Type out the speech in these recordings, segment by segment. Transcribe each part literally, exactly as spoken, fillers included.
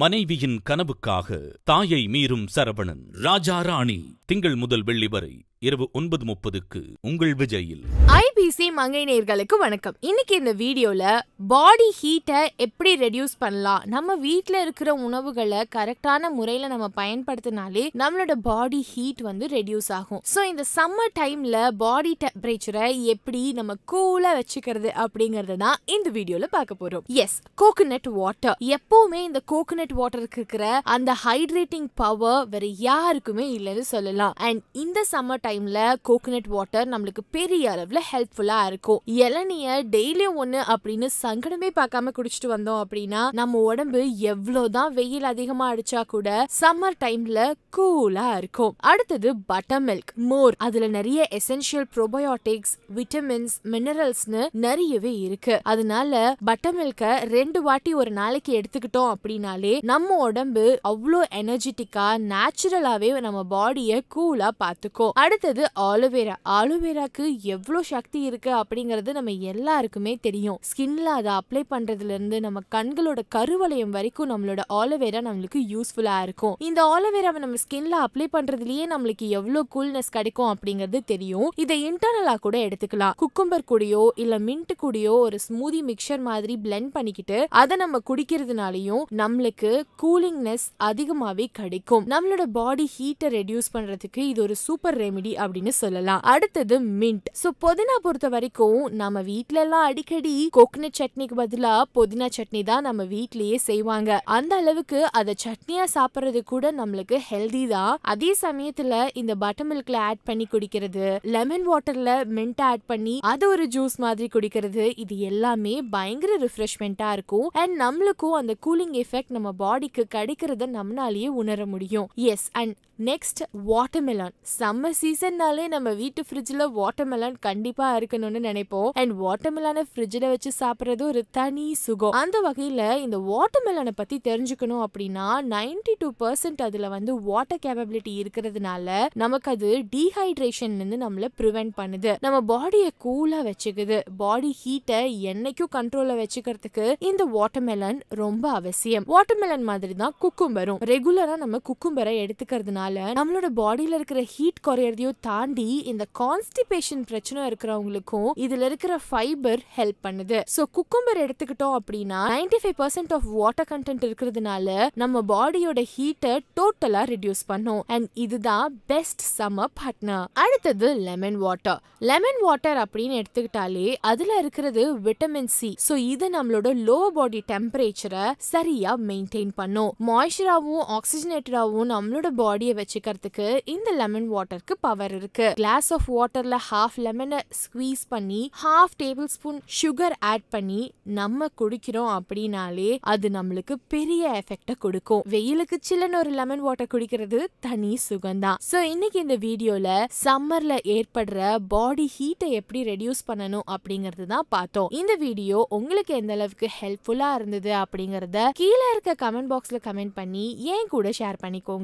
மனைவியின் கனவுக்காக தாயை மீறும் சரவணன் ராஜா ராணி திங்கள் முதல் வெள்ளி வரை இரவு ஒன்பது முப்பதுக்கு உங்கள் விஜயில். ஐபிசி மங்கை நேயர்களுக்கு வணக்கம். இன்னைக்கு இந்த வீடியோல பாடி ஹீட்டை எப்படி ரெடியூஸ் பண்ணலாம், நம்ம வீட்டில் இருக்கிற உணவுகளை கரெக்டான முறையில் நம்ம பயன்படுத்தினாலே நம்மளோட பாடி ஹீட் வந்து ரெடியூஸ் ஆகும். ஸோ இந்த சம்மர் டைம்ல பாடி டெம்பரேச்சரை எப்படி நம்ம கூலா வச்சுக்கிறது அப்படிங்கறது தான் இந்த வீடியோல பார்க்க போறோம். Yes, coconut water. எப்பவுமே இந்த கோகனட் வாட்டருக்கு இருக்கிற அந்த ஹைட்ரேட்டிங் பவர் வேற யாருக்குமே இல்லைன்னு சொல்லலாம். அண்ட் இந்த சம்மர் டைம்ல கோகனட் வாட்டர் நம்மளுக்கு பெரிய அளவுல ஹெல்ப்ஃபுல்லா இருக்கும். இளநீய டெய்லி ஒண்ணு அப்படின்னு சங்கடமே பார்க்காம குடிச்சிட்டு வந்தோம் அப்படின்னா நம்ம உடம்பு எவ்வளவுதான் வெயில் அதிகமா அடிச்சா கூட சம்மர் டைம்ல கூலா இருக்கும். அடுத்தது பட்டர் மில்க், மோர். அதுல நிறைய எசென்ஷியல் ப்ரோபயோட்டிக்ஸ், விட்டமின்ஸ், மினரல்ஸ்னு நிறையவே இருக்கு. அதனால பட்டர் மில்கை ரெண்டு வாட்டி ஒரு நாளைக்கு எடுத்துக்கிட்டோம் அப்படின்னாலே நம்ம உடம்பு அவ்வளோ எனர்ஜெட்டிக்கா நேச்சுரலாவே நம்ம பாடியை கூலா பார்த்துக்கும். அடுத்தது ஆலோவேரா. ஆலோவேராக்கு எவ்வளோ சக்தி இருக்கு அப்படிங்கறது நம்ம எல்லாருக்குமே தெரியும். ஸ்கின்ல அதை அப்ளை பண்றதுல இருந்து நம்ம கண்களோட கருவளையம் வரைக்கும் நம்மளோட ஆலோவேரா நம்மளுக்கு யூஸ்ஃபுல்லா இருக்கும். இந்த ஆலோவேராவை நம்ம ஸ்கின்ல அப்ளை பண்றதுலயே நம்மளுக்கு எவ்வளோ கூல்னஸ் கிடைக்கும் அப்படிங்கிறது தெரியும். இதை இன்டர்னலா கூட எடுத்துக்கலாம். குக்கும்பர் கூடயோ இல்ல மின்ட் கூடயோ ஒரு ஸ்மூதி மிக்சர் மாதிரி பிளெண்ட் பண்ணிக்கிட்டு அதை நம்ம குடிக்கிறதுனாலையும் நம்மளுக்கு கூலிங்னஸ் அதிகமாவே கிடைக்கும். நம்மளோட பாடி ஹீட்டை ரெடியூஸ் பண்றதுக்கு இது ஒரு சூப்பர் ரெமெடி அப்படின்னு சொல்லலாம். அடுத்தது மின்ட். சோ புதினா பொறுத்த வரைக்கும் நம்ம வீட்ல எல்லாம் அடிக்கடி கோகனட் சட்னிக்கு பதிலா புதினா சட்னி தான் நம்ம வீட்லயே செய்வாங்க. அந்த அளவுக்கு அத சட்னியா சாப்பிடுறது கூட நம்மளுக்கு ஹெல்தி தான். அதே சமயத்துல இந்த பட்டர் மில்க்ல ஆட் பண்ணி குடிக்கிறது, லெமன் வாட்டர்ல மின்ட் ஆட் பண்ணி அது ஒரு ஜூஸ் மாதிரி குடிக்கிறது, இது எல்லாமே பயங்கர ரிஃப்ரெஷ்மெண்டா இருக்கும். அண்ட் நம்மளுக்கும் அந்த கூலிங் எஃபெக்ட் நம்ம பாடிக்கு கிடைக்கிறத நம்மளாலேயே உணர முடியும். Yes. And next watermelon. Summer சீசன்னாலே நம்ம வீட்டு ஃப்ரிட்ஜில் வாட்டர்மெலன் கண்டிப்பா இருக்கணும்னு நினைப்போம். அண்ட் வாட்டர்மெலனை ஃப்ரிட்ஜில் வச்சு சாப்பிட்றது ஒரு தனி சுகம். அந்த வகையில் இந்த வாட்டர்மெலனை பற்றி தெரிஞ்சுக்கணும் அப்படின்னா நைன்டி டூ பர்சன்ட் அதில் வந்து வாட்டர் கேப்பபிலிட்டி இருக்கிறதுனால நமக்கு அது டீஹைட்ரேஷன்லேருந்து நம்மளை ப்ரிவென்ட் பண்ணுது, நம்ம பாடியை கூலாக வச்சுக்குது. பாடி ஹீட்டை என்னைக்கும் கண்ட்ரோலில் வச்சுக்கிறதுக்கு இந்த வாட்டர்மெலன் ரொம்ப அவசியம். வாட்டர்மெலன் மாதிரி தான் குக்கும்பரும். ரெகுலராக நம்ம குக்கும்பரை எடுத்துக்கிறதுனால நம்மளோட பாடியில இருக்கிற ஹீட் குறையறதையும் தாண்டி இந்த கான்ஸ்டிபேஷன் பிரச்சனை இருக்கிறவங்களுக்கும் இதுல இருக்கிற ஃபைபர் ஹெல்ப் பண்ணுது. சோ குக்கும்பர் எடுத்துக்கிட்டோம் அப்படின்னா தொண்ணூற்று ஐந்து சதவீதம் ஆஃப் வாட்டர் கண்டென்ட் இருக்கிறதுனால நம்ம பாடியோட ஹீட்டை டோட்டலா ரெடியூஸ் பண்ணும். அண்ட் இதுதான் பெஸ்ட் சம்மர் பார்ட்னர். அடுத்தது லெமன் வாட்டர். லெமன் வாட்டர் அப்படின்னு எடுத்துக்கிட்டாலே அதுல இருக்கிறது விட்டமின் சி. சோ இது நம்மளோட லோ பாடி டெம்பரேச்சரை சரியா மெயின்டைன் பண்ணும். மாய்ஸ்சராவும் ஆக்சிஜனேட்டடாவும் நம்மளோட பாடியை வச்சுக்கிறதுக்கு இந்த லெமன் வாட்டருக்கு பவர் இருக்கு. கிளாஸ் ஆஃப் வாட்டர்ல ஹாஃப் லெமனை ஸ்குவீஸ் பண்ணி half tablespoon sugar add பண்ணி நம்ம குடிக்கிறோம் அப்படின்னாலே அது நம்மளுக்கு பெரிய எஃபெக்ட கொடுக்கும். வெயிலுக்கு சில்லுன்னு ஒரு லெமன் வாட்டர் குடிக்கிறது தனி சுகம்தான். சோ இன்னைக்கு இந்த வீடியோல சம்மர்ல ஏற்படுற பாடி ஹீட்டை எப்படி ரெடியூஸ் பண்ணணும் அப்படிங்கறது தான் பார்த்தோம். இந்த வீடியோ உங்களுக்கு எந்த அளவுக்கு ஹெல்ப்ஃபுல்லா இருந்தது அப்படிங்கறத கீழே இருக்க கமெண்ட் பாக்ஸ்ல கமெண்ட் பண்ணி ஏன் கூட ஷேர் பண்ணிக்கோங்க.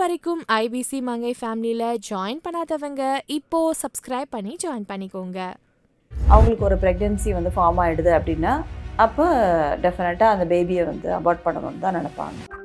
வரைக்கும் ஐபிசி மங்கை ஃபேமிலியில ஜாயின் பண்ணாதவங்க இப்போ சப்ஸ்கிரைப் பண்ணி ஜாயின் பண்ணிக்கோங்க. அவங்களுக்கு ஒரு பிரெக்னன்சி வந்து ஃபார்ம் ஆயிடுது அப்படின்னா அப்போ டெஃபினட்டா அந்த பேபியை வந்து அபார்ட் பண்ணணும்னு தான் நினைப்பாங்க.